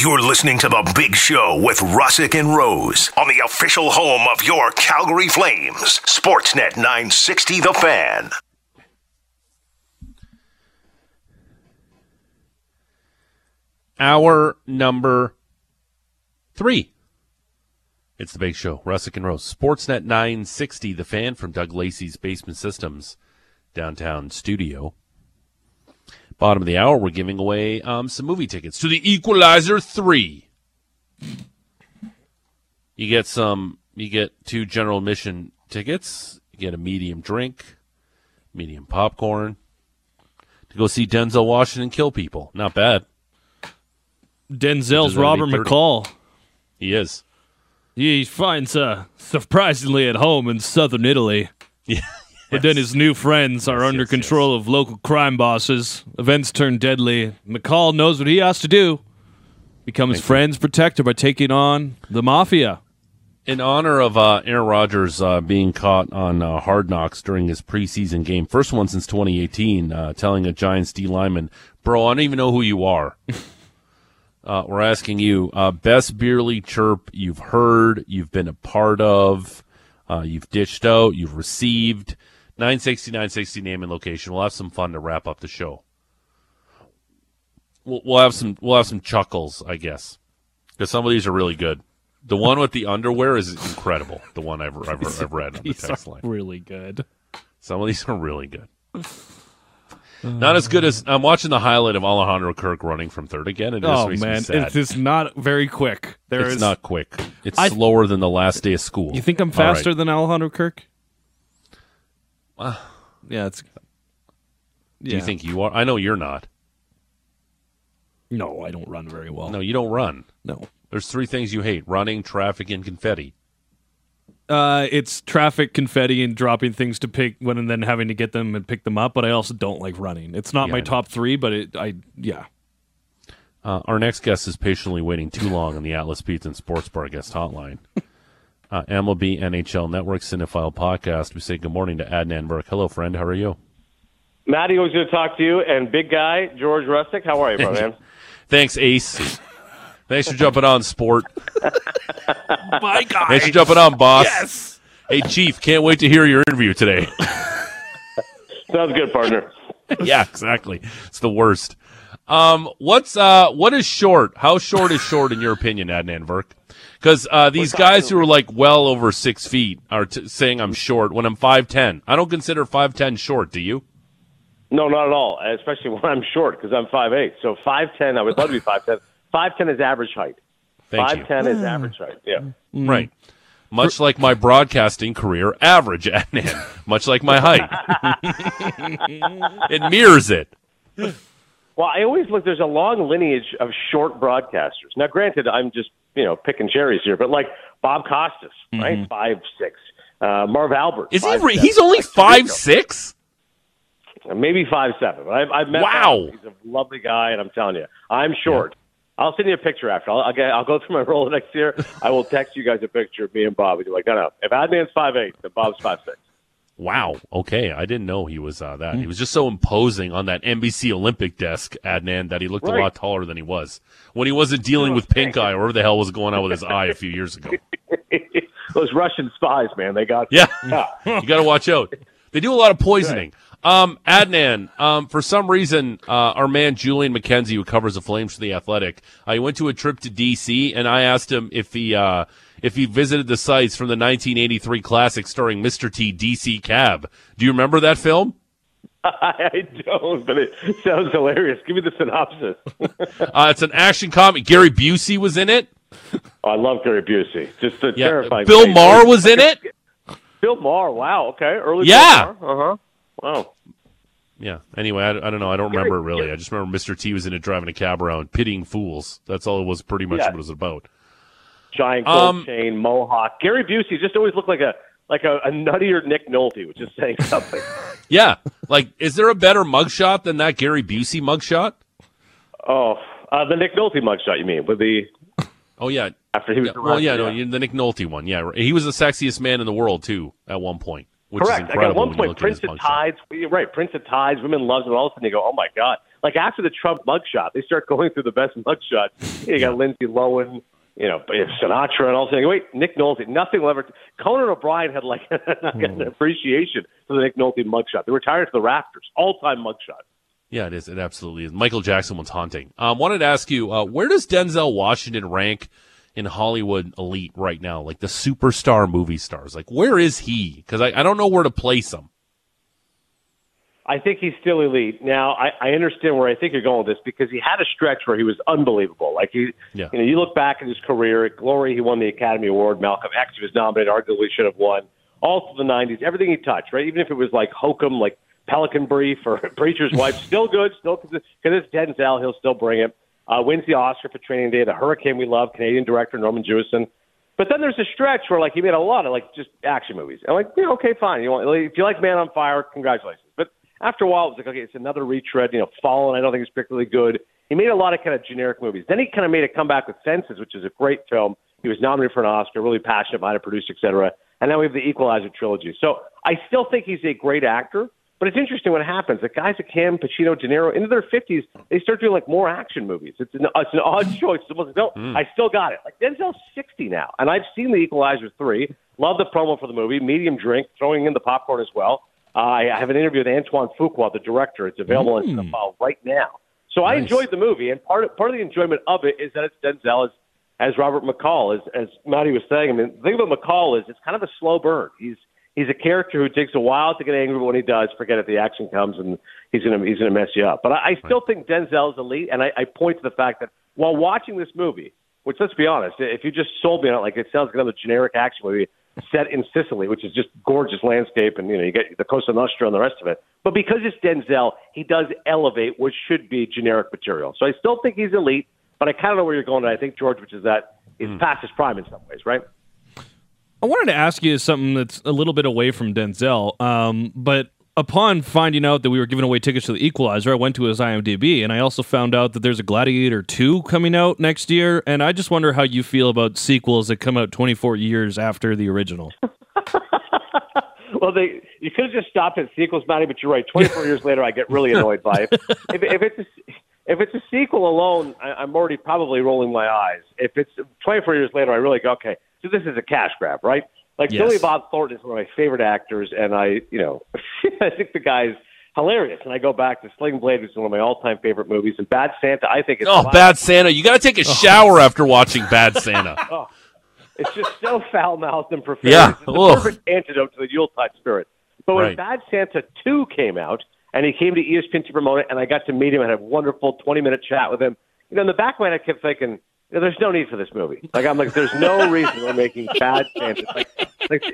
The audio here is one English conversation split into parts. You're listening to The Big Show with Russick and Rose on the official home of your Calgary Flames, Sportsnet 960 The Fan. Hour number 3. It's The Big Show, Russick and Rose, Sportsnet 960 The Fan from Doug Lacey's Basement Systems downtown studio. Bottom of the hour, we're giving away some movie tickets to The Equalizer 3. You get 2 general admission tickets. You get a medium drink, medium popcorn, to go see Denzel Washington kill people. Not bad. Denzel's Robert McCall. He is. He finds surprisingly at home in Southern Italy. Yeah. But then his new friends are under control of local crime bosses. Events turn deadly. McCall knows what he has to do. Becomes friend's protector by taking on the mafia. In honor of Aaron Rodgers being caught on Hard Knocks during his preseason game, first one since 2018, telling a Giants D lineman, "Bro, I don't even know who you are." We're asking you, best beer league chirp you've heard, you've been a part of, you've dished out, you've received. 960, name and location. We'll have some fun to wrap up the show. We'll have some chuckles, I guess, because some of these are really good. The one with the underwear is incredible. The one I've read on the text line. Really good. Some of these are really good. Not as good as I'm watching the highlight of Alejandro Kirk running from third again. And oh man, it's just not very quick. It's not quick. It's slower than the last day of school. You think I'm faster than Alejandro Kirk? Yeah, it's. Yeah. Do you think you are? I know you're not. No, I don't run very well. No, you don't run. No. There's 3 things you hate: running, traffic, and confetti. It's traffic, confetti, and dropping things to pick when and then having to get them and pick them up. But I also don't like running. It's not my top 3, but yeah. Our next guest is patiently waiting too long on the Atlas Pizza and Sports Bar guest hotline. MLB NHL Network Cinephile Podcast. We say good morning to Adnan Virk. Hello, friend. How are you? Matty, always good to talk to you. And big guy, George Russick. How are you, bro, man? Thanks, Ace. Thanks for jumping on, sport. My guy. Thanks for jumping on, boss. Yes. Hey, Chief, can't wait to hear your interview today. Sounds good, partner. Yeah, exactly. It's the worst. What is short? How short is short in your opinion, Adnan Virk? Because these guys who are like well over 6 feet are saying I'm short when I'm 5'10". I don't consider 5'10" short, do you? No, not at all, especially when I'm short because I'm 5'8". So 5'10", I would love to be 5'10". 5'10" is average height. 5'10" is average height, yeah. Right. Much like my broadcasting career, average, Adnan. Much like my height. It mirrors it. Well, I always look, there's a long lineage of short broadcasters. Now, granted, I'm just, picking cherries here, but like Bob Costas, right? 5'6". Marv Albert. Is he's only 5'6"? Maybe 5'7". I've met him. He's a lovely guy, and I'm telling you, I'm short. Yeah. I'll send you a picture after. I'll go through my Rolodex here. I will text you guys a picture of me and Bob. You're like, no. If Adman's 5'8", then Bob's 5'6". Wow. Okay. I didn't know he was that. He was just so imposing on that NBC Olympic desk, Adnan, that he looked a lot taller than he was when he wasn't dealing with pink eye or whatever the hell was going on with his eye a few years ago. Those Russian spies, man, they got. Yeah. You got to watch out. They do a lot of poisoning. Right. Adnan, for some reason, our man Julian McKenzie, who covers the Flames for the Athletic, he went to a trip to DC, and I asked him if he visited the sites from the 1983 classic starring Mr. T, DC Cab. Do you remember that film? I don't, but it sounds hilarious. Give me the synopsis. It's an action comedy. Gary Busey was in it. Oh, I love Gary Busey. Just a terrifying. Bill Maher was in it. Bill Maher, wow, okay. Early Bill Maher. Wow. Yeah, anyway, I don't know. I don't remember really. I just remember Mr. T was in it driving a cab around, pitying fools. That's all it was pretty much what it was about. Giant gold chain, mohawk. Gary Busey just always looked like a nuttier Nick Nolte, which is saying something. Yeah. Like, is there a better mugshot than that Gary Busey mugshot? Oh, the Nick Nolte mugshot, you mean? With the oh yeah, after he was the Nick Nolte one. Yeah, he was the sexiest man in the world too at one point, which is incredible. At one point, Prince of Tides. Right, Prince of Tides. Women loved him. All of a sudden, you go, oh my god. Like, after the Trump mugshot, they start going through the best mugshots. You got Lindsay Lohan, you know, Sinatra and all things. Wait, Nick Nolte, nothing will ever. Conan O'Brien had, like, an appreciation for the Nick Nolte mugshot. They retired to the rafters. All-time mugshot. Yeah, it is. It absolutely is. Michael Jackson was haunting. Wanted to ask you, where does Denzel Washington rank in Hollywood elite right now? Like, the superstar movie stars. Like, where is he? Because I don't know where to place him. I think he's still elite. Now, I understand where I think you're going with this, because he had a stretch where he was unbelievable. Like, you know, you look back at his career at Glory, he won the Academy Award. Malcolm X, he was nominated, arguably should have won. All through the 90s, everything he touched, right? Even if it was like hokum, like Pelican Brief or Preacher's Wife, still good, still consistent. Because it's Denzel, he'll still bring it. Wins the Oscar for Training Day, The Hurricane We Love, Canadian director Norman Jewison. But then there's a stretch where, like, he made a lot of, like, just action movies. And, like, yeah, okay, fine. You want, like, if you like Man on Fire, congratulations. But after a while, it was like, okay, it's another retread. You know, Fallen, I don't think it's particularly good. He made a lot of kind of generic movies. Then he kind of made a comeback with Fences, which is a great film. He was nominated for an Oscar, really passionate about it, produced, et cetera. And now we have the Equalizer trilogy. So I still think he's a great actor. But it's interesting what happens. The guys like him, Pacino, De Niro, into their 50s, they start doing, like, more action movies. It's an odd choice. No, I still got it. Like, Denzel's 60 now, and I've seen the Equalizer 3. Love the promo for the movie. Medium drink, throwing in the popcorn as well. I have an interview with Antoine Fuqua, the director. It's available in Cinephile right now. So nice. I enjoyed the movie, and part of the enjoyment of it is that it's Denzel as Robert McCall, as Matty was saying. I mean, the thing about McCall is it's kind of a slow burn. He's a character who takes a while to get angry, but when he does, forget it. The action comes, and he's gonna mess you up. But I still think Denzel is elite, and I point to the fact that while watching this movie, which, let's be honest, if you just sold me on it, like, it sounds like another generic action movie set in Sicily, which is just gorgeous landscape, and, you know, you get the Cosa Nostra and the rest of it. But because it's Denzel, he does elevate what should be generic material. So I still think he's elite, but I kind of know where you're going. And I think, George, which is that he's past his prime in some ways, right? I wanted to ask you something that's a little bit away from Denzel, but upon finding out that we were giving away tickets to The Equalizer, I went to his IMDb, and I also found out that there's a Gladiator 2 coming out next year, and I just wonder how you feel about sequels that come out 24 years after the original. Well, you could have just stopped at sequels, Matty, but you're right. 24 years later, I get really annoyed by it. If it's a sequel alone, I'm already probably rolling my eyes. If it's 24 years later, I really go, okay. So this is a cash grab, right? Like, yes. Billy Bob Thornton is one of my favorite actors, and I think the guy's hilarious. And I go back to Sling Blade, which is one of my all-time favorite movies, and Bad Santa, I think it's... Oh, Bad Santa. You got to take a shower after watching Bad Santa. Oh, it's just so foul-mouthed and profane. Yeah. It's the perfect antidote to the Yuletide spirit. But when Bad Santa 2 came out, and he came to ESPN to promote it, and I got to meet him and had a wonderful 20-minute chat with him, you know, in the back of my head I kept thinking, you know, there's no need for this movie. Like, I'm like, there's no reason we're making Bad Santa. Like,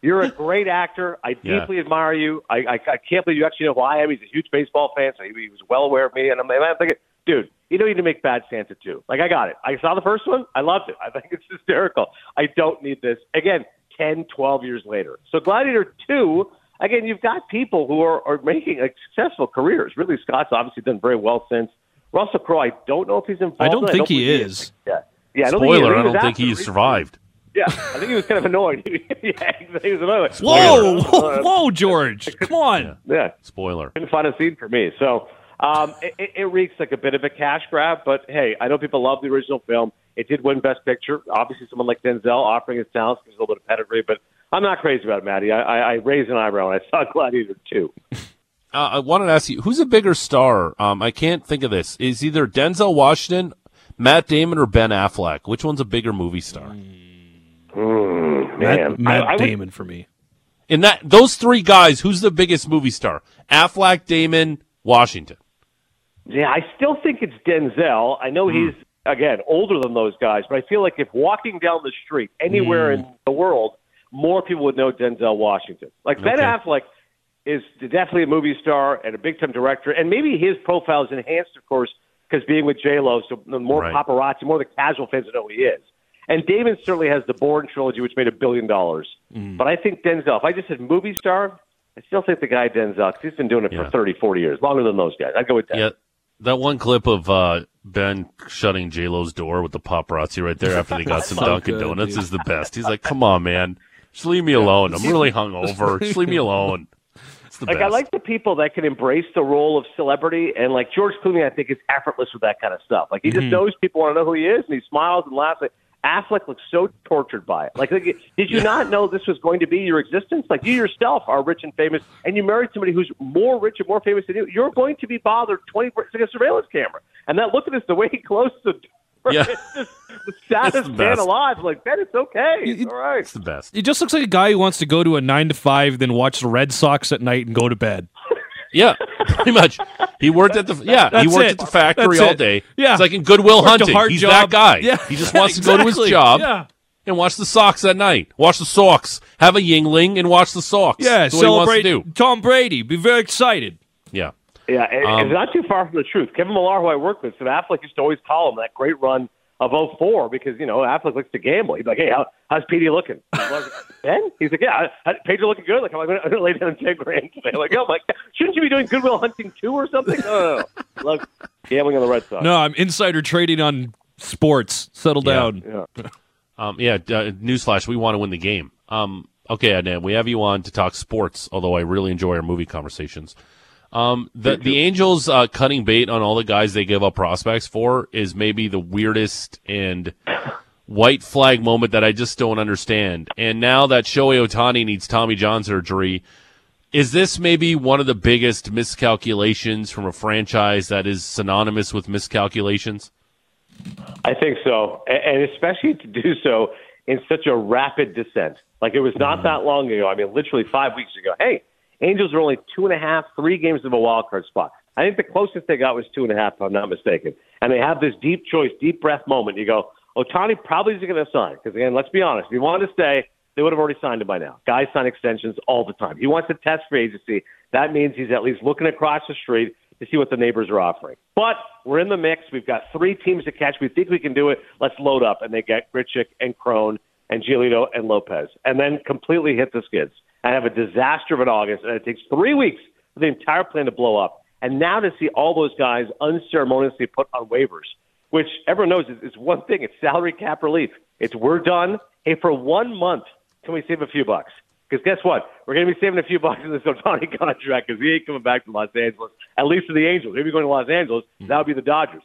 you're a great actor. I deeply admire you. I can't believe you actually know who I am. He's a huge baseball fan, so he was well aware of me. And I'm thinking, dude, you don't need to make Bad Santa 2. Like, I got it. I saw the first one. I loved it. I think it's hysterical. I don't need this. Again, 10, 12 years later. So Gladiator 2, again, you've got people who are making, like, successful careers. Really, Scott's obviously done very well since. Russell Crowe, I don't know if he's involved. I don't think he is. Yeah. Spoiler, I don't think he survived. Yeah, I think he was kind of annoyed. He was annoyed. Whoa, George. Come on. Yeah. Spoiler. Couldn't find a scene for me. So it reeks like a bit of a cash grab, but hey, I know people love the original film. It did win Best Picture. Obviously, someone like Denzel offering his talents gives a little bit of pedigree, but I'm not crazy about it, Matty. I raised an eyebrow when I saw Gladiator 2. I wanted to ask you, who's a bigger star? I can't think of this. Is either Denzel Washington, Matt Damon, or Ben Affleck? Which one's a bigger movie star? Matt Damon for me. In that, those three guys, who's the biggest movie star? Affleck, Damon, Washington. Yeah, I still think it's Denzel. I know he's, again, older than those guys, but I feel like if walking down the street anywhere in the world, more people would know Denzel Washington. Like, Ben Affleck is definitely a movie star and a big-time director. And maybe his profile is enhanced, of course, because being with J-Lo, so more paparazzi, more the casual fans know who he is. And Damon certainly has the Bourne trilogy, which made $1 billion. But I think Denzel, if I just said movie star, I still think the guy Denzel, because he's been doing it for 30, 40 years, longer than those guys. I'd go with that. Yeah, that one clip of Ben shutting J-Lo's door with the paparazzi right there after they got some Dunkin' Donuts is the best. He's like, come on, man. Just leave me alone. I'm really hungover. Just leave me alone. It's the best. I like the people that can embrace the role of celebrity, and like George Clooney, I think, is effortless with that kind of stuff. Like he just knows people want to know who he is, and he smiles and laughs. Like, Affleck looks so tortured by it. Like did you not know this was going to be your existence? Like, you yourself are rich and famous, and you married somebody who's more rich and more famous than you. You're going to be bothered 24 seconds surveillance camera. And that look at this, the way he closes the door, it's just the saddest man alive. Like, Ben, it's okay. It's all right. It's the best. He just looks like a guy who wants to go to a 9 to 5, then watch the Red Sox at night and go to bed. Yeah, pretty much. He worked at the factory all day. Yeah. It's like in Goodwill Hunting. He's that guy. Yeah. He just wants to go to his job and watch the Sox at night. Watch the Sox. Have a Yingling and watch the Sox. Yeah, that's celebrate what he wants to do. Tom Brady. Be very excited. Yeah. Yeah, and not too far from the truth. Kevin Millar, who I work with, so Affleck used to always call him that great run of 04 because, you know, Affleck likes to gamble. He's like, hey, how's Petey looking? Ben? He's like, yeah, Pedro looking good. Like, I'm going to lay down $10,000 today. Like, oh my God, shouldn't you be doing Goodwill Hunting 2 or something? No. Love gambling on the Red Sox. No, I'm insider trading on sports. Settle down. Yeah. Newsflash, we want to win the game. Okay, Adnan, we have you on to talk sports, although I really enjoy our movie conversations. The Angels cutting bait on all the guys they give up prospects for is maybe the weirdest and white flag moment that I just don't understand. And now that Shohei Ohtani needs Tommy John surgery, is this maybe one of the biggest miscalculations from a franchise that is synonymous with miscalculations? I think so, and especially to do so in such a rapid descent. Like, it was not that long ago. I mean, literally 5 weeks ago. Hey, Angels are only 2.5, 3 games of a wild card spot. I think the closest they got was 2.5, if I'm not mistaken. And they have this deep choice, deep breath moment. You go, Ohtani probably isn't going to sign because, again, let's be honest. If he wanted to stay, they would have already signed him by now. Guys sign extensions all the time. He wants to test free agency. That means he's at least looking across the street to see what the neighbors are offering. But we're in the mix. We've got 3 teams to catch. We think we can do it. Let's load up. And they get Russick and Krohn and Giolito and Lopez. And then completely hit the skids. I have a disaster of an August, and it takes 3 weeks for the entire plan to blow up. And now to see all those guys unceremoniously put on waivers, which everyone knows is one thing. It's salary cap relief. It's we're done. Hey, for 1 month, can we save a few bucks? Because guess what? We're going to be saving a few bucks in this Ohtani contract because he ain't coming back to Los Angeles, at least to the Angels. Maybe going to Los Angeles. That would be the Dodgers.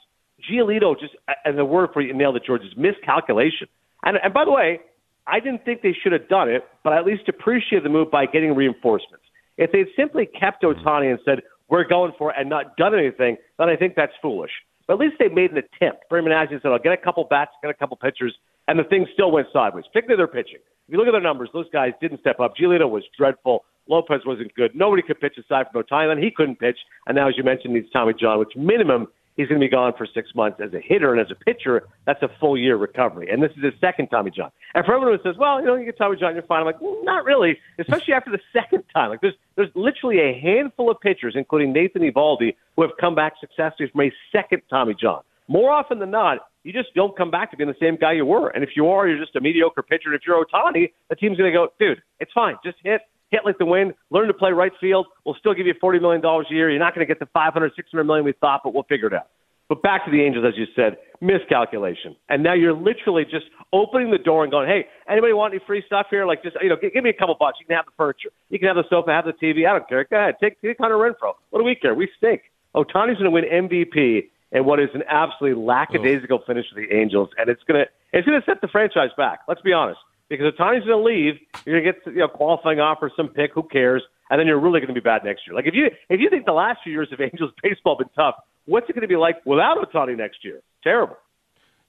Giolito, just as a word for you, nailed it, George, is miscalculation. And by the way, I didn't think they should have done it, but I at least appreciate the move by getting reinforcements. If they had simply kept Ohtani and said, we're going for it, and not done anything, then I think that's foolish. But at least they made an attempt. Freeman Ashley said, I'll get a couple bats, get a couple pitchers, and the thing still went sideways, particularly their pitching. If you look at their numbers, those guys didn't step up. Giolito was dreadful. Lopez wasn't good. Nobody could pitch aside from Ohtani, and he couldn't pitch. And now, as you mentioned, needs Tommy John, which minimum he's going to be gone for 6 months as a hitter, and as a pitcher, that's a full-year recovery. And this is his second Tommy John. And for everyone who says, well, you know, you get Tommy John, you're fine. I'm like, well, not really, especially after the second time. Like, there's literally a handful of pitchers, including Nathan Eovaldi, who have come back successfully from a second Tommy John. More often than not, you just don't come back to being the same guy you were. And if you are, you're just a mediocre pitcher. If you're Ohtani, the team's going to go, dude, it's fine. Just hit. Hit like the wind, learn to play right field. We'll still give you $40 million a year. You're not going to get the $500, $600 million we thought, but we'll figure it out. But back to the Angels, as you said, miscalculation. And now you're literally just opening the door and going, hey, anybody want any free stuff here? Like, just, you know, give me a couple bucks. You can have the furniture. You can have the sofa, have the TV. I don't care. Go ahead. Take Hunter Renfroe. What do we care? We stink. Ohtani's going to win MVP in what is an absolutely lackadaisical finish for the Angels. And it's going to set the franchise back. Let's be honest. Because Ohtani's going to leave, you're going to get, you know, qualifying offer, some pick, who cares, and then you're really going to be bad next year. Like, if you think the last few years of Angels baseball have been tough, what's it going to be like without Ohtani next year? Terrible.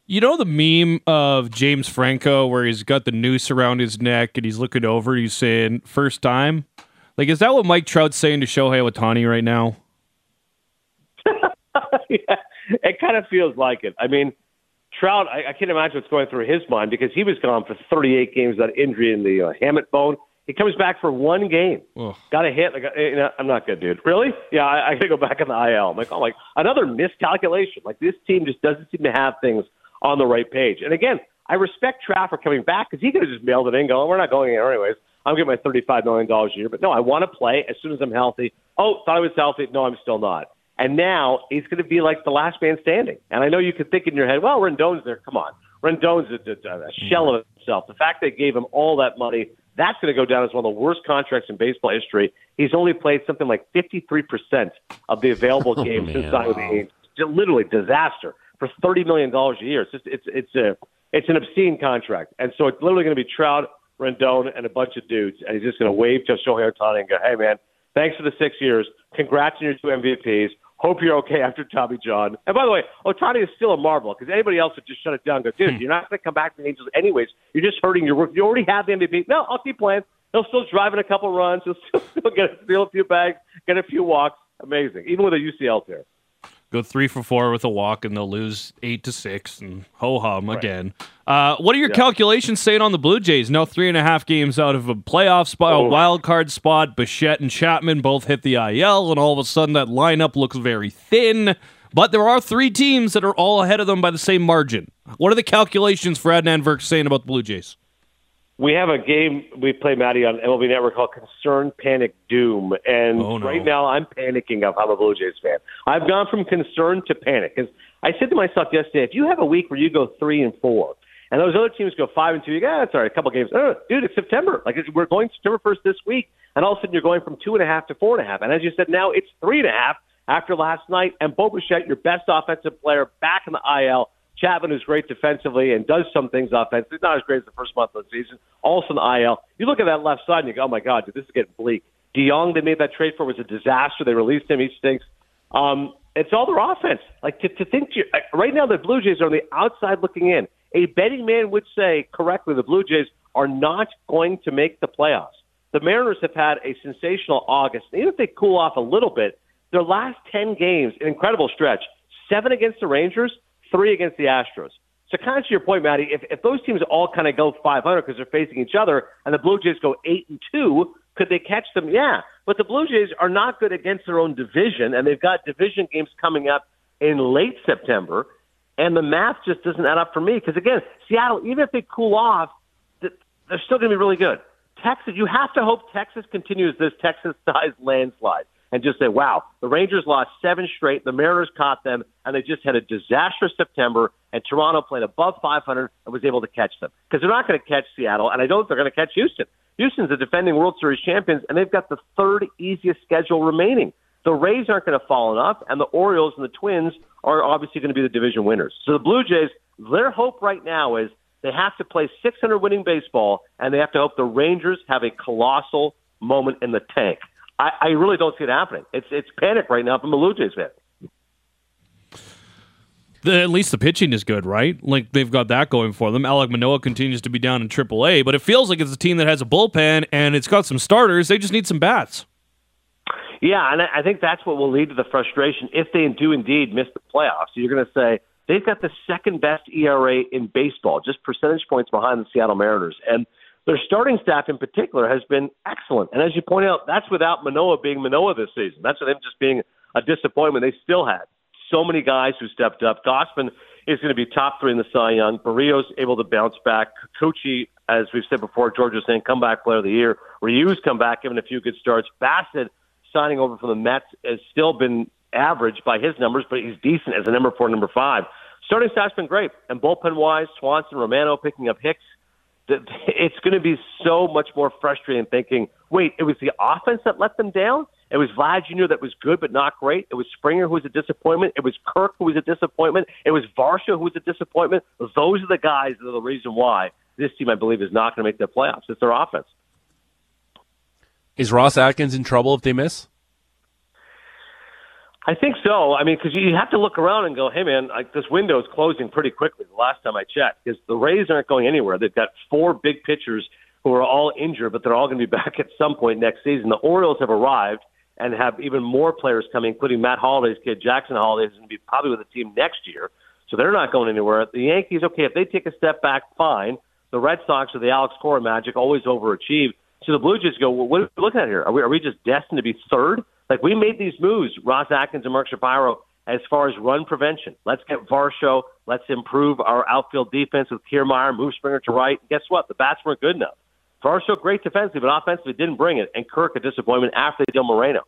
You know the meme of James Franco where he's got the noose around his neck and he's looking over, he's saying, first time? Like, is that what Mike Trout's saying to Shohei Ohtani right now? Yeah, it kind of feels like it. I mean, Trout, I can't imagine what's going through his mind because he was gone for 38 games with that injury in the Hammett bone. He comes back for 1 game. Ugh. Got a hit. Like, you know, I'm not good, dude. Really? Yeah, I got to go back on the IL. I'm like, another miscalculation. Like, this team just doesn't seem to have things on the right page. And, again, I respect Trout for coming back because he could have just mailed it in going, we're not going in anyways. I'm getting my $35 million a year. But, no, I want to play as soon as I'm healthy. Oh, thought I was healthy. No, I'm still not. And now he's going to be like the last man standing. And I know you could think in your head, well, Rendon's there. Come on. Rendon's a shell of himself. The fact they gave him all that money That's going to go down as one of the worst contracts in baseball history. He's only played something like 53% of the available games since signing with the Angels. Literally disaster for $30 million a year. It's just, it's an obscene contract. And so it's literally going to be Trout, Rendon, and a bunch of dudes. And he's just going to wave to Shohei Ohtani and go, hey, man, thanks for the 6 years. Congrats on your 2 MVPs. Hope you're okay after Tommy John. And by the way, Ohtani is still a marvel because anybody else would just shut it down and go, dude, you're not going to come back to the Angels anyways. You're just hurting your work. You already have the MVP. No, I'll keep playing. He'll still drive in a couple runs. He'll still steal a few bags, get a few walks. Amazing, even with a UCL tear. Go 3 for 4 with a walk, and they'll lose 8-6, and ho-hum again. What are your calculations saying on the Blue Jays? Now 3.5 games out of a playoff spot, a wild card spot. Bichette and Chapman both hit the IL, and all of a sudden that lineup looks very thin. But there are 3 teams that are all ahead of them by the same margin. What are the calculations for Adnan Virk saying about the Blue Jays? We have a game we play, Matty, on MLB Network called Concern, Panic, Doom. And right now I'm panicking if I'm a Blue Jays fan. I've gone from concern to panic. Because I said to myself yesterday, if you have a week where you go 3-4, and those other teams go 5-2, you go, that's all right, a couple games. Oh, dude, it's September. Like, we're going September 1st this week. And all of a sudden you're going from 2.5 to 4.5. And as you said, now it's 3.5 after last night. And Bo Bichette, your best offensive player, back in the IL. Chapman, who's great defensively and does some things offensively, not as great as the first month of the season, also in the IL. You look at that left side and you go, oh, my God, dude, this is getting bleak. De Jong, they made that trade for, was a disaster. They released him. He stinks. It's all their offense. Like, to think right now the Blue Jays are on the outside looking in. A betting man would say correctly the Blue Jays are not going to make the playoffs. The Mariners have had a sensational August. Even if they cool off a little bit, their last 10 games, an incredible stretch, 7 against the Rangers, 3 against the Astros. So kind of to your point, Matty, if those teams all kind of go 500 because they're facing each other and the Blue Jays go 8-2, could they catch them? Yeah. But the Blue Jays are not good against their own division, and they've got division games coming up in late September, and the math just doesn't add up for me. Because, again, Seattle, even if they cool off, they're still going to be really good. Texas, you have to hope Texas continues this Texas-sized landslide. And just say, wow, the Rangers lost 7 straight, the Mariners caught them, and they just had a disastrous September, and Toronto played above 500 and was able to catch them. Because they're not going to catch Seattle, and I don't think they're going to catch Houston. Houston's the defending World Series champions, and they've got the 3rd easiest schedule remaining. The Rays aren't going to fall enough, and the Orioles and the Twins are obviously going to be the division winners. So the Blue Jays, their hope right now is they have to play .600 winning baseball, and they have to hope the Rangers have a colossal moment in the tank. I really don't see it happening. It's panic right now from the Blue Jays fan. At least the pitching is good, right? Like, they've got that going for them. Alec Manoah continues to be down in AAA, but it feels like it's a team that has a bullpen and it's got some starters. They just need some bats. Yeah, and I think that's what will lead to the frustration if they do indeed miss the playoffs. So you're going to say they've got the 2nd-best ERA in baseball, just percentage points behind the Seattle Mariners. And their starting staff in particular has been excellent. And as you point out, that's without Manoah being Manoah this season. That's with him just being a disappointment. They still had so many guys who stepped up. Gossman is going to be top 3 in the Cy Young. Barrios able to bounce back. Kikuchi, as we've said before, George was saying, comeback player of the year. Ryu's come back, giving a few good starts. Bassett, signing over from the Mets, has still been average by his numbers, but he's decent as a number 4, number 5. Starting staff's been great. And bullpen-wise, Swanson, Romano picking up Hicks. It's going to be so much more frustrating thinking, wait, it was the offense that let them down? It was Vlad Jr. that was good but not great? It was Springer who was a disappointment? It was Kirk who was a disappointment? It was Varsha who was a disappointment? Those are the guys that are the reason why this team, I believe, is not going to make the playoffs. It's their offense. Is Ross Atkins in trouble if they miss? I think so. I mean, because you have to look around and go, hey, man, this window is closing pretty quickly the last time I checked because the Rays aren't going anywhere. They've got 4 big pitchers who are all injured, but they're all going to be back at some point next season. The Orioles have arrived and have even more players coming, including Matt Holiday's kid, Jackson Holiday, is going to be probably with the team next year. So they're not going anywhere. The Yankees, okay, if they take a step back, fine. The Red Sox or the Alex Cora magic always overachieve. So the Blue Jays go, well, what are we looking at here? Are we just destined to be third? Like, we made these moves, Ross Atkins and Mark Shapiro, as far as run prevention. Let's get Varsho. Let's improve our outfield defense with Kiermaier, move Springer to right. And guess what? The bats weren't good enough. Varsho, great defensively, but offensively didn't bring it. And Kirk, a disappointment after they deal Moreno.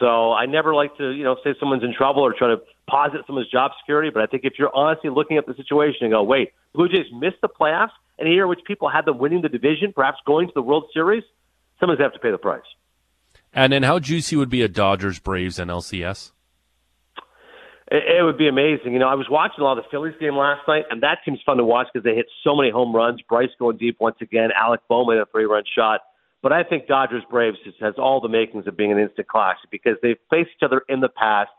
So I never like to, say someone's in trouble or try to posit someone's job security. But I think if you're honestly looking at the situation and go, wait, Blue Jays missed the playoffs in a year in which people had them winning the division, perhaps going to the World Series, someone's going to have to pay the price. And then how juicy would be a Dodgers, Braves, and LCS? It would be amazing. You know, I was watching a lot of the Phillies game last night, and that team's fun to watch because they hit so many home runs. Bryce going deep once again. Alec Bowman, a three-run shot. But I think Dodgers-Braves has all the makings of being an instant classic because they've faced each other in the past.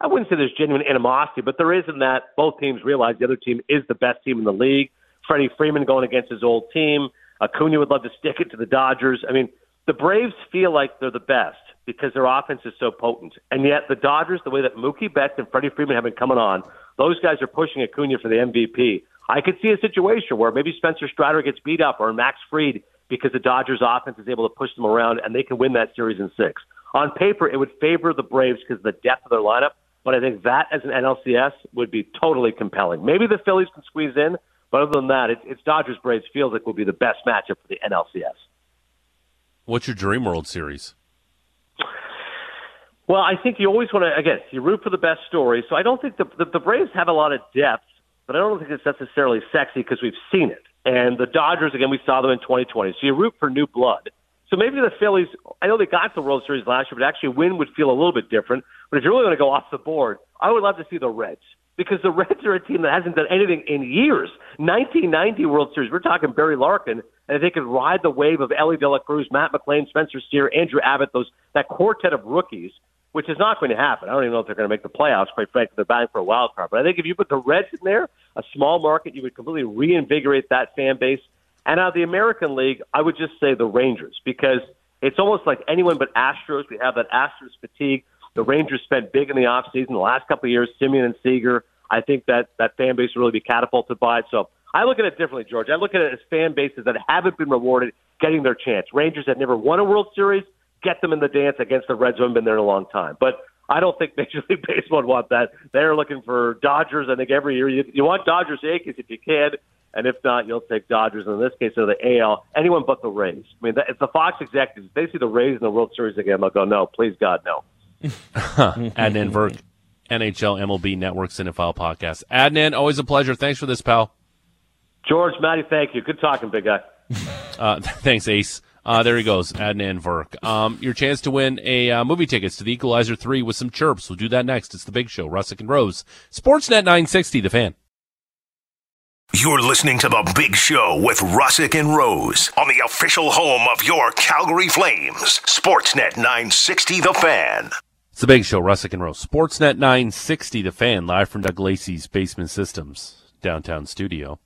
I wouldn't say there's genuine animosity, but there is in that both teams realize the other team is the best team in the league. Freddie Freeman going against his old team. Acuna would love to stick it to the Dodgers. I mean, the Braves feel like they're the best because their offense is so potent. And yet the Dodgers, the way that Mookie Betts and Freddie Freeman have been coming on, those guys are pushing Acuna for the MVP. I could see a situation where maybe Spencer Strider gets beat up or Max Fried because the Dodgers' offense is able to push them around and they can win that series in six. On paper, it would favor the Braves because of the depth of their lineup, but I think that as an NLCS would be totally compelling. Maybe the Phillies can squeeze in, but other than that, it's Dodgers-Braves feels like will be the best matchup for the NLCS. What's your dream World Series? Well, I think you always want to, again, you root for the best story. So I don't think the Braves have a lot of depth, but I don't think it's necessarily sexy because we've seen it. And the Dodgers, again, we saw them in 2020. So you root for new blood. So maybe the Phillies, I know they got the World Series last year, but actually a win would feel a little bit different. But if you really want to go off the board, I would love to see the Reds because the Reds are a team that hasn't done anything in years. 1990 World Series, we're talking Barry Larkin, and if they could ride the wave of Ellie De La Cruz, Matt McClain, Spencer Steer, Andrew Abbott, that quartet of rookies, which is not going to happen. I don't even know if they're going to make the playoffs, quite frankly. They're batting for a wild card. But I think if you put the Reds in there, a small market, you would completely reinvigorate that fan base. And out of the American League, I would just say the Rangers, because it's almost like anyone but Astros. We have that Astros fatigue. The Rangers spent big in the offseason the last couple of years, Simeon and Seager. I think that fan base will really be catapulted by it. So I look at it differently, George. I look at it as fan bases that haven't been rewarded getting their chance. Rangers that never won a World Series, get them in the dance against the Reds who haven't been there in a long time. But I don't think Major League Baseball would want that. They're looking for Dodgers, I think, every year. You want Dodgers, Yankees if you can. And if not, you'll take Dodgers. And in this case, they're the AL. Anyone but the Rays. I mean, if the Fox executives, if they see the Rays in the World Series again, they'll go, no, please, God, no. Adnan Virk, NHL MLB Network Cinephile Podcast. Adnan, always a pleasure. Thanks for this, pal. George, Matty, thank you. Good talking, big guy. Thanks, Ace. There he goes, Adnan Virk. Your chance to win a movie tickets to The Equalizer 3 with some chirps. We'll do that next. It's The Big Show, Russick and Rose. Sportsnet 960, The Fan. You're listening to The Big Show with Russick and Rose on the official home of your Calgary Flames. Sportsnet 960, The Fan. It's The Big Show, Russick and Rose. Sportsnet 960, The Fan, live from Doug Lacey's Basement Systems downtown studio.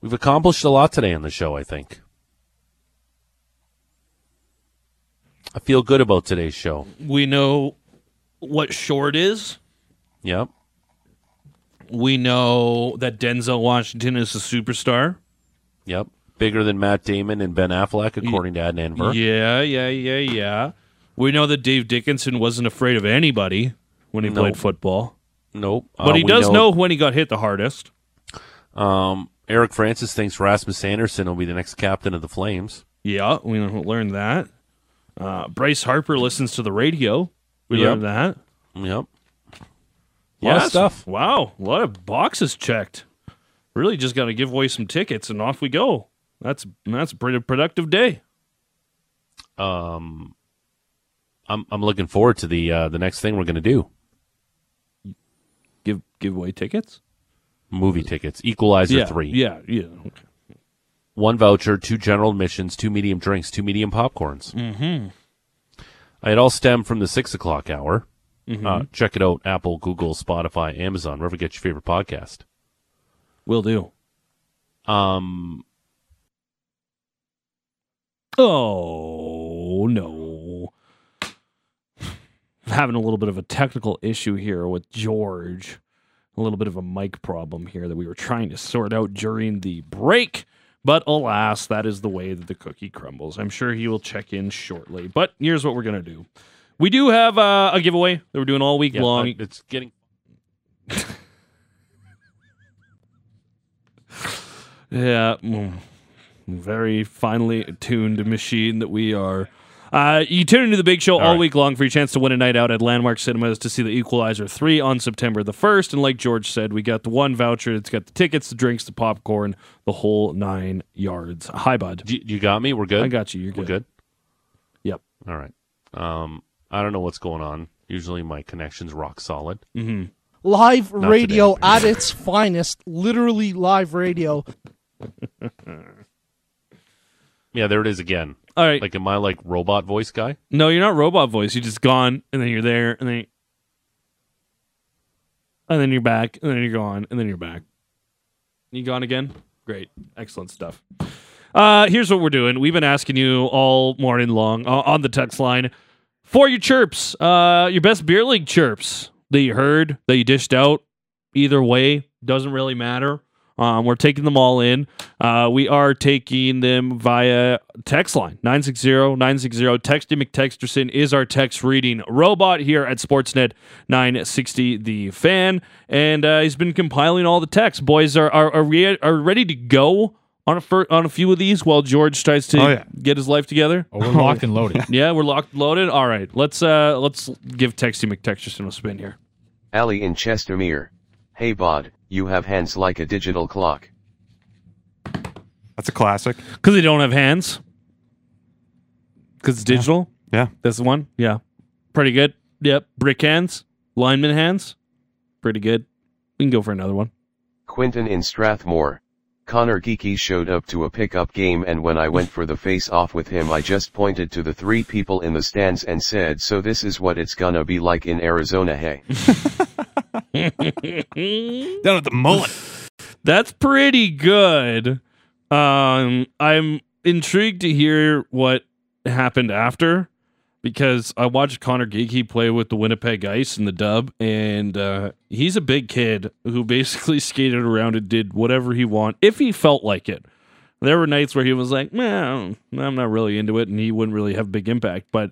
We've accomplished a lot today on the show, I think. I feel good about today's show. We know what short is. Yep. We know that Denzel Washington is a superstar. Yep. Bigger than Matt Damon and Ben Affleck, according to Adnan Virk. Yeah. We know that Dave Dickinson wasn't afraid of anybody when he played football. Nope. But he does know when he got hit the hardest. Eric Francis thinks Rasmus Anderson will be the next captain of the Flames. Yeah, we learned that. Bryce Harper listens to the radio. We learned that. Yep. Lot of stuff. Wow. A lot of boxes checked. Really just got to give away some tickets and off we go. That's a pretty productive day. I'm looking forward to the next thing we're going to do. Give away tickets? Movie tickets. Equalizer 3. Yeah. Okay. 1 voucher, 2 general admissions, 2 medium drinks, 2 medium popcorns. Mm-hmm. It all stemmed from the 6 o'clock hour. Mm-hmm. Check it out. Apple, Google, Spotify, Amazon, wherever you get your favorite podcast. Will do. Oh, no. I'm having a little bit of a technical issue here with George. A little bit of a mic problem here that we were trying to sort out during the break. But alas, that is the way that the cookie crumbles. I'm sure he will check in shortly. But here's what we're going to do. We do have a giveaway that we're doing all week long. It's getting... Very finely tuned machine that we are. You tune into the big show all week long for your chance to win a night out at Landmark Cinemas to see The Equalizer 3 on September the 1st. And like George said, we got the one voucher. It's got the tickets, the drinks, the popcorn, the whole 9 yards. Hi, bud. You got me? We're good? I got you. You're good. We're good? Yep. All right. I don't know what's going on. Usually my connection's rock solid. Mm-hmm. Live Not radio today, at its finest. Literally live radio. Yeah, there it is again. All right. Like, am I like robot voice guy? No, you're not robot voice. You're just gone, and then you're there, and then you're back, and then you're gone, and then you're back. You gone again? Great. Excellent stuff. Here's what we're doing. We've been asking you all morning long on the text line for your chirps, your best beer league chirps that you heard, that you dished out. Either way, doesn't really matter. We're taking them all in. We are taking them via text line, 960-960. Texty McTexterson is our text reading robot here at Sportsnet 960, The Fan. And he's been compiling all the texts. Boys, are ready to go on a few of these while George tries to get his life together? Oh, we're locked and loaded. Yeah, we're locked and loaded. All right, let's give Texty McTexterson a spin here. Allie in Chestermere. Hey, bod. You have hands like a digital clock. That's a classic. Because they don't have hands. Because it's digital. Yeah. That's the one. Yeah. Pretty good. Yep. Brick hands. Lineman hands. Pretty good. We can go for another one. Quinton in Strathmore. Connor Geeky showed up to a pickup game, and when I went for the face-off with him, I just pointed to the three people in the stands and said, so this is what it's gonna be like in Arizona, hey? Down at the mullet. That's pretty good. I'm intrigued to hear what happened after, because I watched Connor Geeky play with the Winnipeg Ice in the dub, and he's a big kid who basically skated around and did whatever he wanted if he felt like it. There were nights where he was like, "Man, I'm not really into it," and he wouldn't really have big impact, but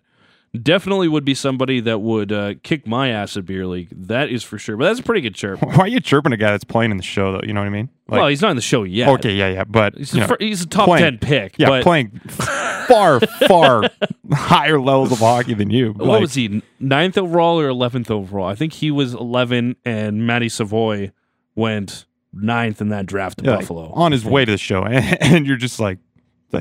definitely would be somebody that would kick my ass at beer league. That is for sure. But that's a pretty good chirp. Why are you chirping a guy that's playing in the show, though? You know what I mean? Like, well, he's not in the show yet. Okay, yeah. But he's a top 10 pick. Yeah, but playing far higher levels of hockey than you. What was he, 9th overall or 11th overall? I think he was 11, and Matty Savoy went 9th in that draft to Buffalo. Like, on his way to the show. And you're just like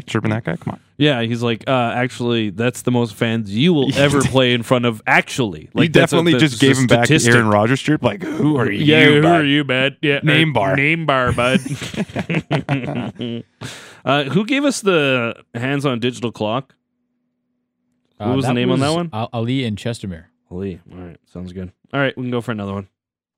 chirping that guy? Come on. Yeah, he's like, actually, that's the most fans you will ever play in front of, actually. Like, you definitely just gave him back the Aaron Rodgers chirp. Like, who are you, bud? Who are you, bud? Yeah, name bar. Name bar, bud. Who gave us the hands on digital clock? What was the name on that one? Ali in Chestermere. Ali. All right, sounds good. All right, we can go for another one.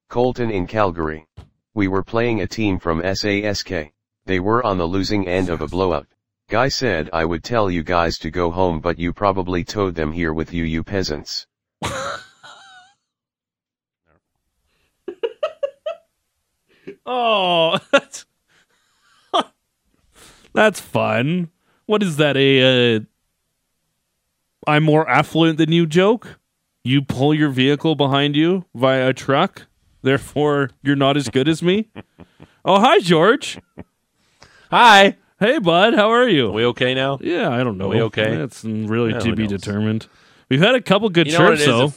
Colton in Calgary. We were playing a team from SASK. They were on the losing end of a blowout. Guy said I would tell you guys to go home, but you probably towed them here with you peasants. Oh, that's fun. What is that, a I'm more affluent than you joke? You pull your vehicle behind you via a truck, therefore you're not as good as me? Oh, hi, George. Hi. Hey, bud, how are you? Are we okay now? Yeah, I don't know. Are we okay? That's really to be determined. We've had a couple good chirps, though.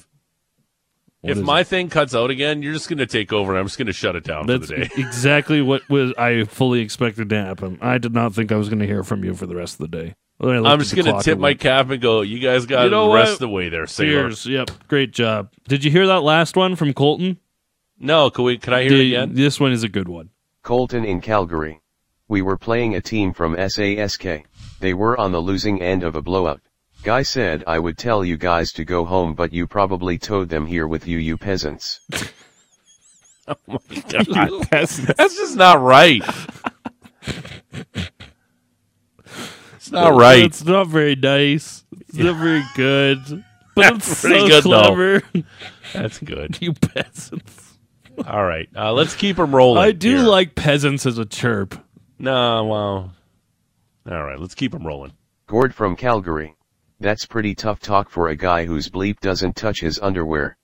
If my thing cuts out again, you're just going to take over, and I'm just going to shut it down for the day. Exactly what I fully expected to happen. I did not think I was going to hear from you for the rest of the day. I'm just going to tip my cap and go, you guys got the rest of the way there, Cheers. Yep, great job. Did you hear that last one from Colton? No, can I hear it again? This one is a good one. Colton in Calgary. We were playing a team from SASK. They were on the losing end of a blowout. Guy said I would tell you guys to go home, but you probably towed them here with you peasants. Oh my God. Peasants. That's just not right. It's not right. It's not very nice. It's not very good. But it's pretty good, clever. Though. That's good. You peasants. All right. Let's keep them rolling. I do like peasants as a chirp. No, well, all right, let's keep them rolling. Gord from Calgary. That's pretty tough talk for a guy whose bleep doesn't touch his underwear.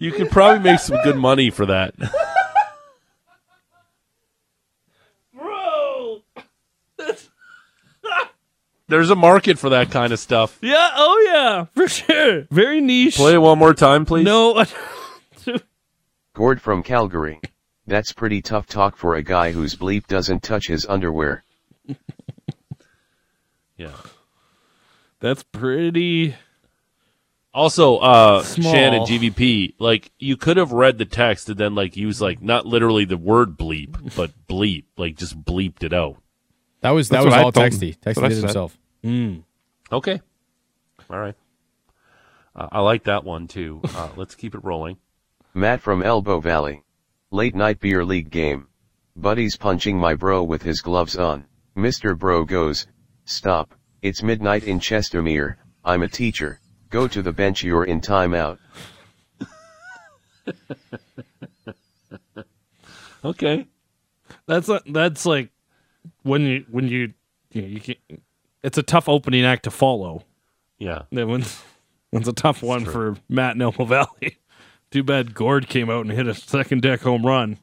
You could probably make some good money for that. There's a market for that kind of stuff. Yeah. Oh, yeah. For sure. Very niche. Play it one more time, please. No. Gord from Calgary. That's pretty tough talk for a guy whose bleep doesn't touch his underwear. Yeah. That's pretty... Also, Shannon, GVP, like, you could have read the text and then, like, use, like, not literally the word bleep, but bleep. Like, just bleeped it out. That was all Texty. Texty did himself. Mm. Okay. All right. I like that one, too. Let's keep it rolling. Matt from Elbow Valley. Late night beer league game. Buddy's punching my bro with his gloves on. Mr. Bro goes, stop. It's midnight in Chestermere. I'm a teacher. Go to the bench, you're in timeout. Okay. That's like when you can, it's a tough opening act to follow. Yeah. It's a tough one for Matt in Elbow Valley. Too bad Gord came out and hit a second deck home run.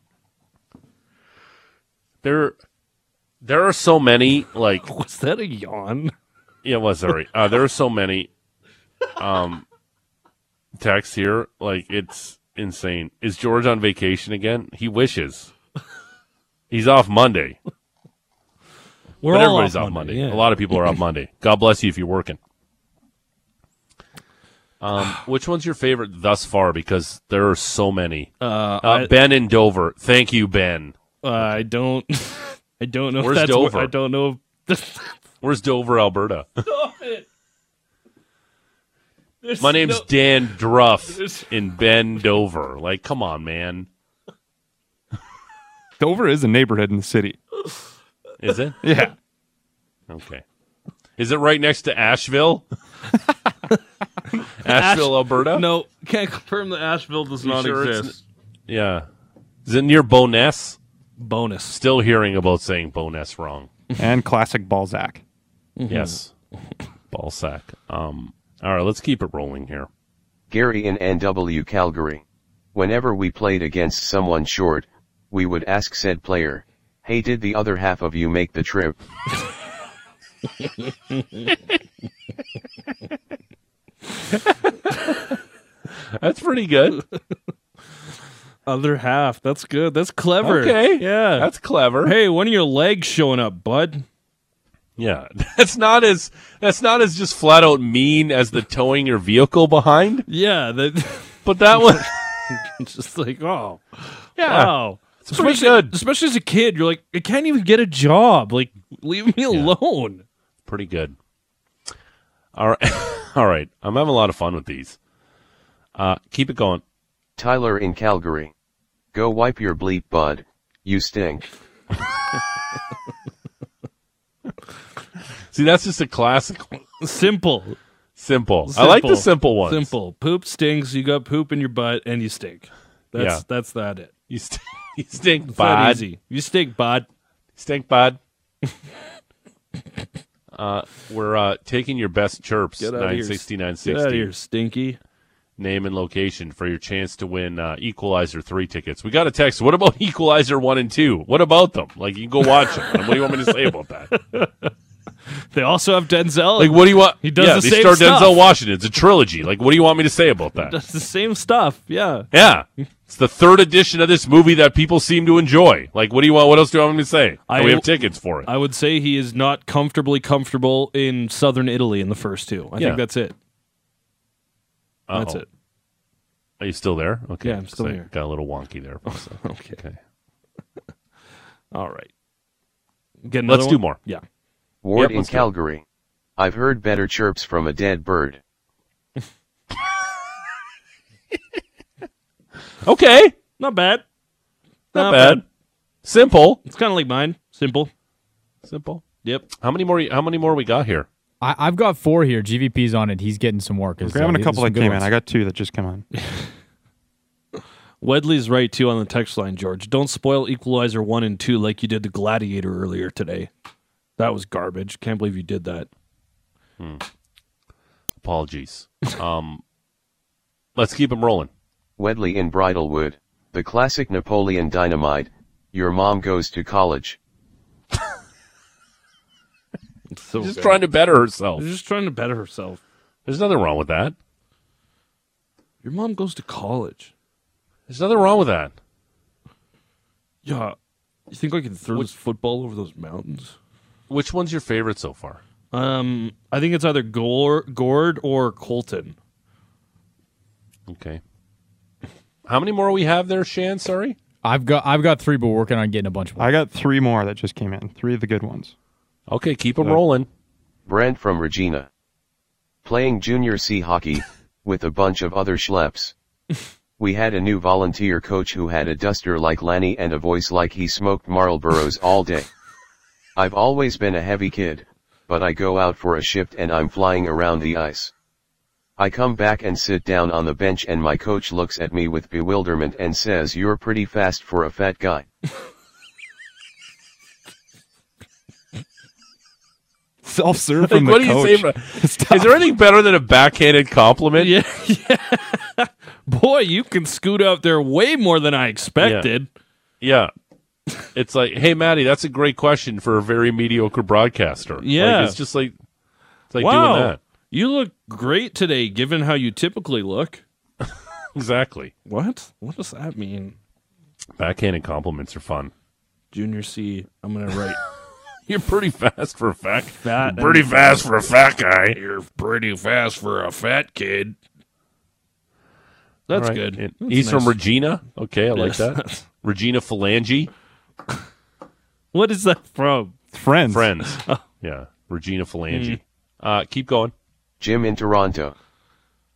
There are so many, like, was that a yawn? Yeah, it was, sorry. There are so many text here, like, it's insane. Is George on vacation again? He wishes. He's off Monday. But everybody's off Monday. Yeah. A lot of people are off Monday. God bless you if you're working. Which one's your favorite thus far? Because there are so many. Ben in Dover. Thank you, Ben. I don't know. Where's if that's Dover? I don't know. Where's Dover, Alberta? Stop it. My name's Dan Druff in Ben Dover. Like, come on, man. Dover is a neighborhood in the city. Is it? Yeah. Okay. Is it right next to Asheville? Asheville, Alberta? No, can't confirm that Asheville does not exist. Yeah. Is it near Boness? Bonus. Still hearing about saying Boness wrong. And classic Balzac. Mm-hmm. Yes. Balzac. All right, let's keep it rolling here. Gary in NW Calgary. Whenever we played against someone short, we would ask said player, hey, did the other half of you make the trip? That's pretty good. Other half. That's good. That's clever. Okay. Yeah. That's clever. Hey, one of your legs showing up, bud. Yeah, that's not as just flat out mean as the towing your vehicle behind. Yeah, but that one, just like, oh, yeah, wow. It's pretty good. Especially as a kid, you're like, I can't even get a job. Like, leave me alone. Pretty good. All right, all right. I'm having a lot of fun with these. Keep it going. Tyler in Calgary, go wipe your bleep, bud. You stink. See, that's just a classic. Simple. I like the simple ones. Simple. Poop stinks. You got poop in your butt, and you stink. That's it. You stink, bad. Easy. You stink, bad. Stink, bad. We're taking your best chirps. Get out 960, 960. Get out of here, stinky. Name and location for your chance to win Equalizer 3 tickets. We got a text. What about Equalizer 1 and 2? What about them? Like, you can go watch them. What do you want me to say about that? They also have Denzel. Like, what do you want? He does the same stuff. They star Denzel Washington. It's a trilogy. Like, what do you want me to say about that? He does the same stuff. Yeah. Yeah. It's the third edition of this movie that people seem to enjoy. Like, what do you want? What else do you want me to say? We have tickets for it. I would say he is not comfortable in Southern Italy in the first two. I think that's it. Uh-oh. That's it. Are you still there? Okay. Yeah, I'm still here. Got a little wonky there. Okay. All right. Let's do more. Yeah. Ward in Calgary. Go. I've heard better chirps from a dead bird. Okay. Not bad. Not bad. Simple. It's kind of like mine. Simple. Yep. How many more we got here? I've got 4 here. GVP's on it. He's getting some work. I'm grabbing a couple that came in. I got 2 that just came on. Wedley's right, too, on the text line, George. Don't spoil Equalizer 1 and 2 like you did the Gladiator earlier today. That was garbage. Can't believe you did that. Apologies. Let's keep them rolling. Wedley in Bridalwood. The classic Napoleon Dynamite. Your mom goes to college. So she's just trying to better herself. She's just trying to better herself. There's nothing wrong with that. Your mom goes to college. There's nothing wrong with that. Yeah. You think I can throw this football over those mountains? Which one's your favorite so far? I think it's either Gord or Colton. Okay. How many more we have there, Shan? Sorry? I've got three, but we're working on getting a bunch more. I got three more that just came in. Three of the good ones. Okay, keep them rolling. Brent from Regina. Playing junior C hockey with a bunch of other schleps. We had a new volunteer coach who had a duster like Lanny and a voice like he smoked Marlboros all day. I've always been a heavy kid, but I go out for a shift and I'm flying around the ice. I come back and sit down on the bench and my coach looks at me with bewilderment and says, "You're pretty fast for a fat guy." Self-serve from the coach. Is there anything better than a backhanded compliment? Yeah. Boy, you can scoot out there way more than I expected. Yeah. It's like, hey, Maddie, that's a great question for a very mediocre broadcaster. Yeah. Like, it's just like, wow, doing that. You look great today, given how you typically look. Exactly. What? What does that mean? Backhanded compliments are fun. Junior C, I'm going to write... You're pretty fast for a fat. Pretty fast for a fat guy. You're pretty fast for a fat kid. That's good. That's He's nice. From Regina. Okay, I like that. Regina Phalange. What is that from? Friends. Yeah, Regina Phalange. Keep going. Jim in Toronto.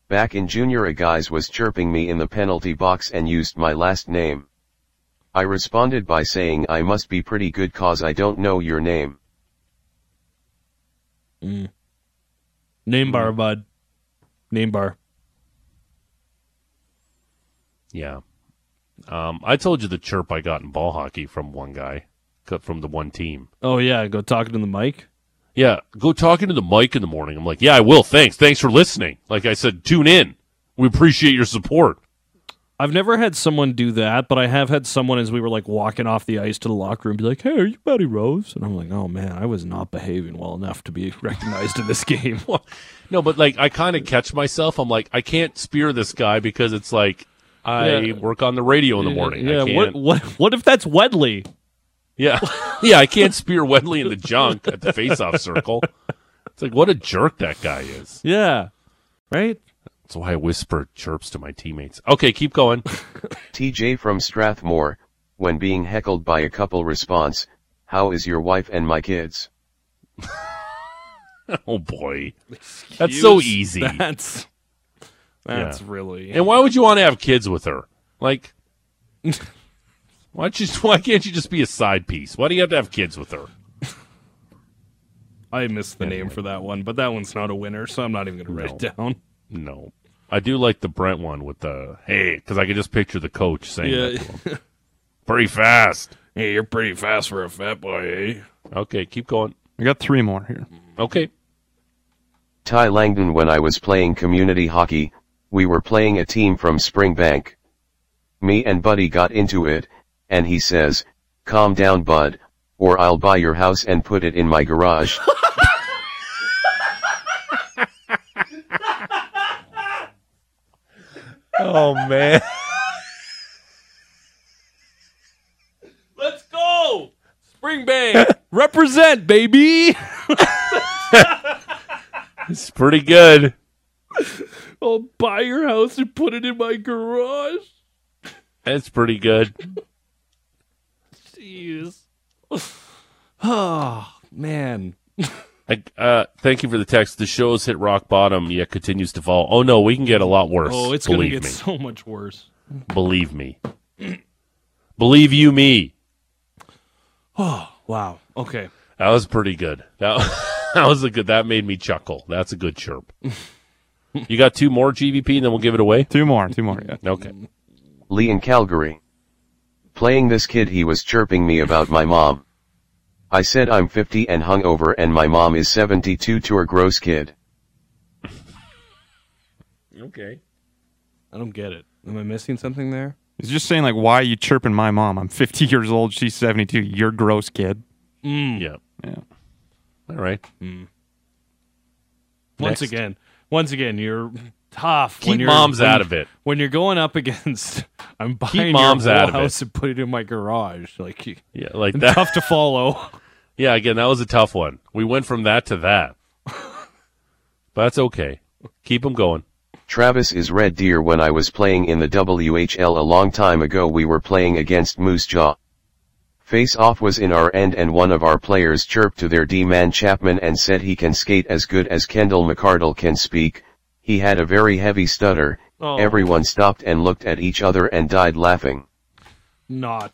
Back in junior, a guys was chirping me in the penalty box and used my last name. I responded by saying I must be pretty good cause I don't know your name. Name bar, bud. Name bar. Yeah. I told you the chirp I got in ball hockey from one guy, from the one team. Oh, yeah, go talking to the mic? Yeah, go talking to the mic in the morning. I'm like, yeah, I will, thanks. Thanks for listening. Like I said, tune in. We appreciate your support. I've never had someone do that, but I have had someone as we were like walking off the ice to the locker room be like, "Hey, are you Matty Rose?" And I'm like, "Oh man, I was not behaving well enough to be recognized in this game." No, but like I kind of catch myself. I'm like, I can't spear this guy because it's like I work on the radio in the morning. Yeah, I can't. What if that's Wedley? Yeah, yeah, I can't spear Wedley in the junk at the face-off circle. It's like what a jerk that guy is. Yeah, right. That's why I whisper chirps to my teammates. Okay, keep going. TJ from Strathmore, when being heckled by a couple response, "How is your wife and my kids?" Oh boy. That's so easy. That's really... And why would you want to have kids with her? Like, why can't you just be a side piece? Why do you have to have kids with her? I missed the name for that one, but that one's not a winner, so I'm not even going to write it down. No. I do like the Brent one with the, hey, because I can just picture the coach saying that to him. Pretty fast. Hey, you're pretty fast for a fat boy, eh? Okay, keep going. I got three more here. Okay. Ty Langdon, when I was playing community hockey, we were playing a team from Springbank. Me and Buddy got into it, and he says, "Calm down, bud, or I'll buy your house and put it in my garage." Oh, man. Let's go! Springbank! Represent, baby! It's pretty good. I'll buy your house and put it in my garage. That's pretty good. Jeez. Oh, man. Thank you for the text. The show's hit rock bottom, yet continues to fall. Oh, no, we can get a lot worse. Oh, it's going to get so much worse. Believe me. Believe you me. Oh, wow. Okay. That was pretty good. That was a good. That made me chuckle. That's a good chirp. You got two more, GVP, and then we'll give it away? Two more, yeah. Okay. Lee in Calgary. Playing this kid, he was chirping me about my mom. I said I'm 50 and hungover and my mom is 72 to her gross kid. Okay. I don't get it. Am I missing something there? He's just saying, like, why are you chirping my mom? I'm 50 years old, she's 72, you're gross kid. Yeah. All right. Mm. Once again, you're tough. Keep moms out of it. When you're going up against, I'm buying your house and put it in my garage. Like that. Tough to follow. Yeah, again, that was a tough one. We went from that to that. But that's okay. Keep them going. Travis is Red Deer. When I was playing in the WHL a long time ago, we were playing against Moose Jaw. Face-off was in our end and one of our players chirped to their D-man Chapman and said he can skate as good as Kendall McArdle can speak. He had a very heavy stutter. Oh. Everyone stopped and looked at each other and died laughing. I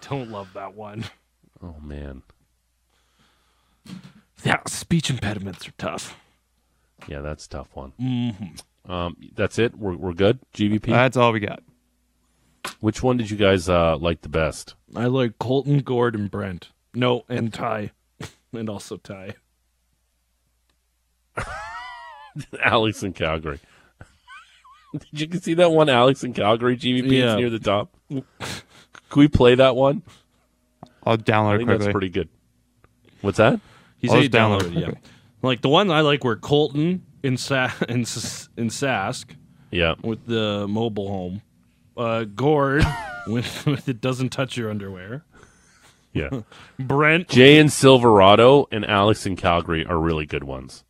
don't love that one. Oh, man. Yeah, speech impediments are tough. Yeah, that's a tough one. Mm-hmm. That's it? We're good? GVP? That's all we got. Which one did you guys like the best? I like Colton, Gord, and Brent. No, and Ty. And also Ty. Alex in Calgary. Did you see that one, Alex in Calgary? GVP is near the top. Can we play that one? I'll download it quickly. That's pretty good. What's that? He said download it, yeah. Like, the one I like were Colton in Sask. Yeah. With the mobile home. Gord with it doesn't touch your underwear. Yeah. Brent. Jay in Silverado and Alex in Calgary are really good ones.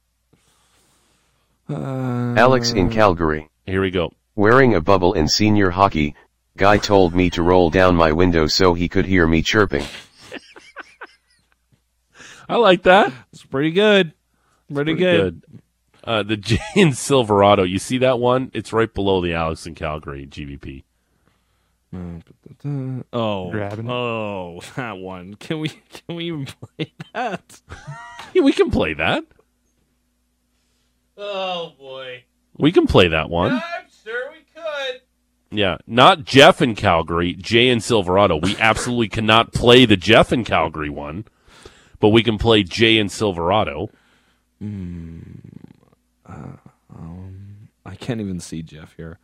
Alex in Calgary. Here we go. Wearing a bubble in senior hockey, guy told me to roll down my window so he could hear me chirping. I like that. It's pretty good. Pretty good. The Jay in Silverado, you see that one? It's right below the Alex in Calgary GVP. Oh, that one. Can we even play that? Yeah, we can play that. Oh boy, we can play that one. Yeah, I'm sure we could. Yeah, not Jeff in Calgary, Jay in Silverado. We absolutely cannot play the Jeff in Calgary one, but we can play Jay in Silverado. I can't even see Jeff here.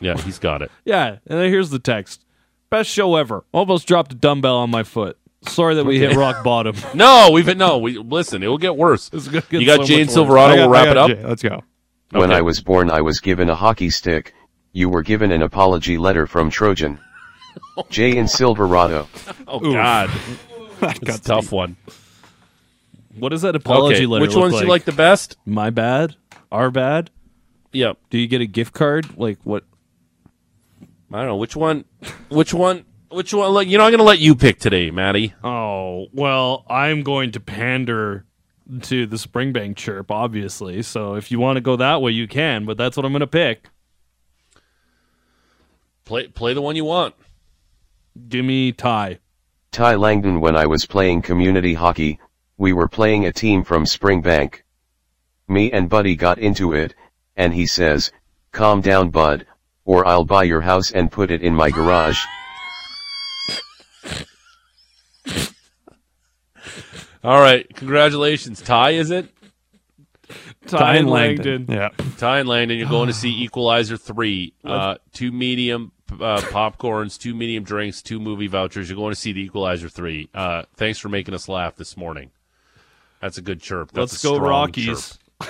Yeah, he's got it. Yeah, and here's the text. Best show ever. Almost dropped a dumbbell on my foot. Sorry that we hit rock bottom. Listen, it will get worse. You got Jane Silverado. We'll wrap it up. Let's go. Okay. When I was born, I was given a hockey stick. You were given an apology letter from Trojan. Jay in Silverado. Oh, God. That's a tough one. What does that apology letter look like? Which ones do you like the best? My bad? Our bad? Yep. Do you get a gift card? Like what? I don't know. Which one? Like, you know, I'm going to let you pick today, Maddie. Oh, well, I'm going to pander to the Springbank chirp, obviously. So if you want to go that way, you can. But that's what I'm going to pick. Play the one you want. Give me Ty. Ty Langdon. When I was playing community hockey, we were playing a team from Springbank. Me and Buddy got into it. And he says, calm down, bud, or I'll buy your house and put it in my garage. All right. Congratulations. Ty, is it? Ty and Langdon. Yeah. Ty and Langdon, you're going to see Equalizer 3. 2 medium popcorns, 2 medium drinks, 2 movie vouchers. You're going to see the Equalizer 3. Thanks for making us laugh this morning. That's a good chirp. Let's go Rockies. Chirp.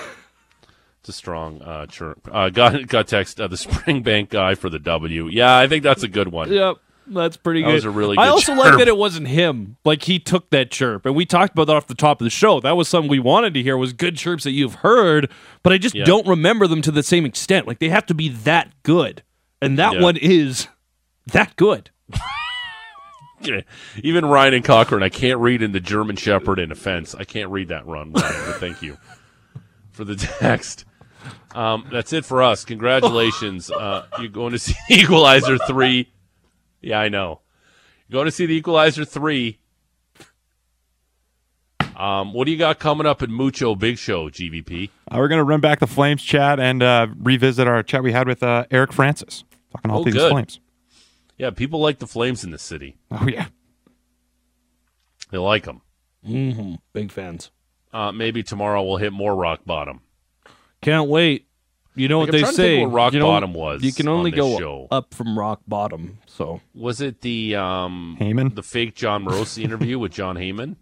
It's a strong chirp. Got text the Springbank guy for the W. Yeah, I think that's a good one. Yep, that's pretty good. That was a really good chirp. I also like that it wasn't him. Like, he took that chirp, and we talked about that off the top of the show. That was something we wanted to hear was good chirps that you've heard, but I just don't remember them to the same extent. Like, they have to be that good, and that one is that good. Even Ryan and Cochran, I can't read in the German Shepherd in offense. I can't read that run, Ryan, but thank you for the text. That's it for us. Congratulations. You're going to see Equalizer 3. Yeah, I know. You're going to see the Equalizer 3. What do you got coming up in Mucho Big Show, GVP? We're going to run back the Flames chat and revisit our chat we had with Eric Francis. Talking all things Flames. Yeah, people like the Flames in the city. Oh, yeah. They like them. Mm-hmm. Big fans. Maybe tomorrow we'll hit more rock bottom. Can't wait. You know what they say. What rock bottom was. You can only go up from rock bottom. So was it the Heyman, the fake John Morosi interview with John Heyman?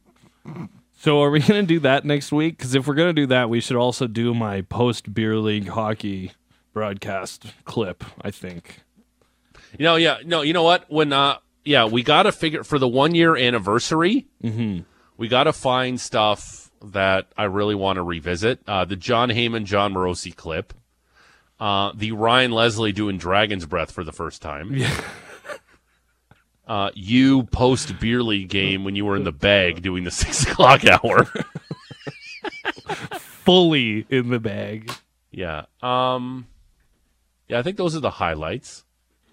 So are we going to do that next week? Because if we're going to do that, we should also do my post-beer league hockey broadcast clip, I think. You know, yeah. No, you know what? When, yeah, we got to figure for the 1 year anniversary, we got to find stuff that I really want to revisit. The John Heyman, John Morosi clip. The Ryan Leslie doing Dragon's Breath for the first time. Yeah. You post-beer league game when you were in the bag doing the 6 o'clock hour. Fully in the bag. Yeah. Yeah, I think those are the highlights.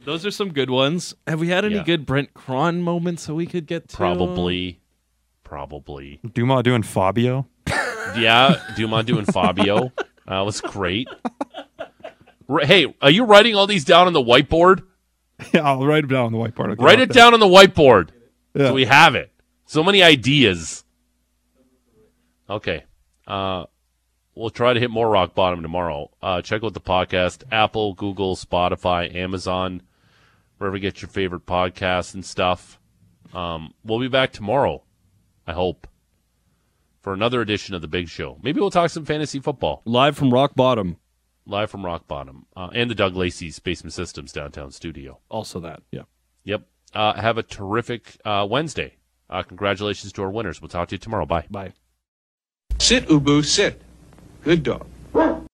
Those are some good ones. Have we had any good Brent Cron moments that we could get to? Probably. Dumas doing Fabio. Yeah, Dumas doing Fabio. That was great. Hey, are you writing all these down on the whiteboard? Yeah, I'll write them down on the whiteboard. Write it down on the whiteboard. Yeah. So we have it. So many ideas. Okay. We'll try to hit more rock bottom tomorrow. Check out the podcast. Apple, Google, Spotify, Amazon, wherever you get your favorite podcasts and stuff. We'll be back tomorrow, I hope, for another edition of The Big Show. Maybe we'll talk some fantasy football. Live from rock bottom. Live from rock bottom. And the Doug Lacey's Basement Systems downtown studio. Also that, yeah. Yep. Have a terrific Wednesday. Congratulations to our winners. We'll talk to you tomorrow. Bye. Sit, Ubu, sit. Good dog.